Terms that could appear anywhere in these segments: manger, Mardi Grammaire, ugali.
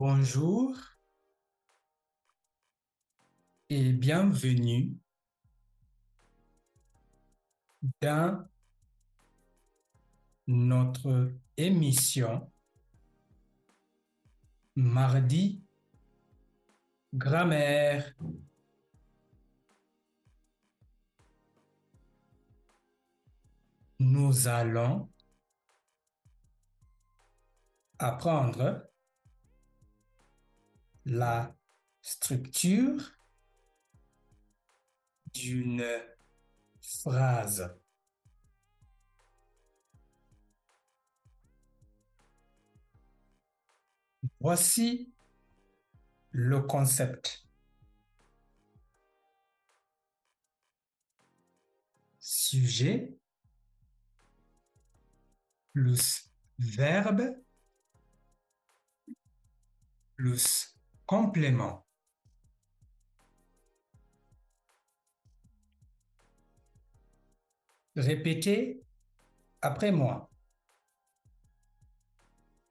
Bonjour et bienvenue dans notre émission Mardi Grammaire. Nous allons apprendre la structure d'une phrase. Voici le concept. Sujet plus verbe plus complément. Répétez après moi.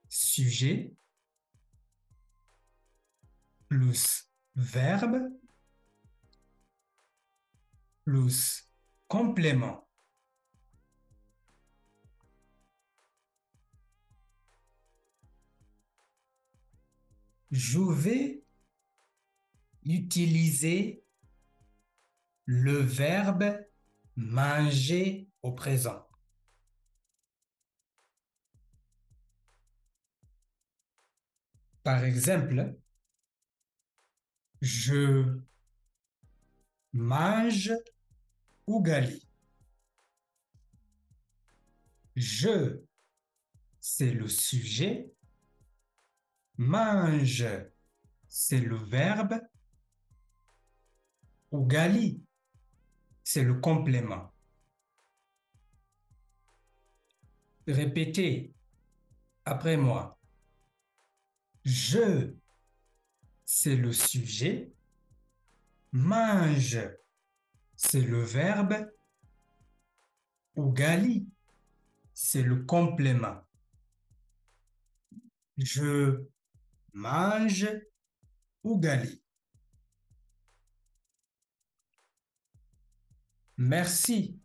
Sujet plus verbe plus complément. Je vais utiliser le verbe manger au présent. Par exemple, je mange ugali. Je, c'est le sujet. Mange, c'est le verbe. Ugali, c'est le complément. Répétez après moi. Je, c'est le sujet. Mange, c'est le verbe. Ugali, c'est le complément. Je mange ugali. Merci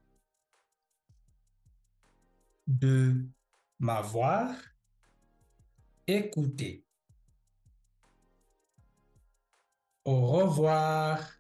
de m'avoir écouté. Au revoir.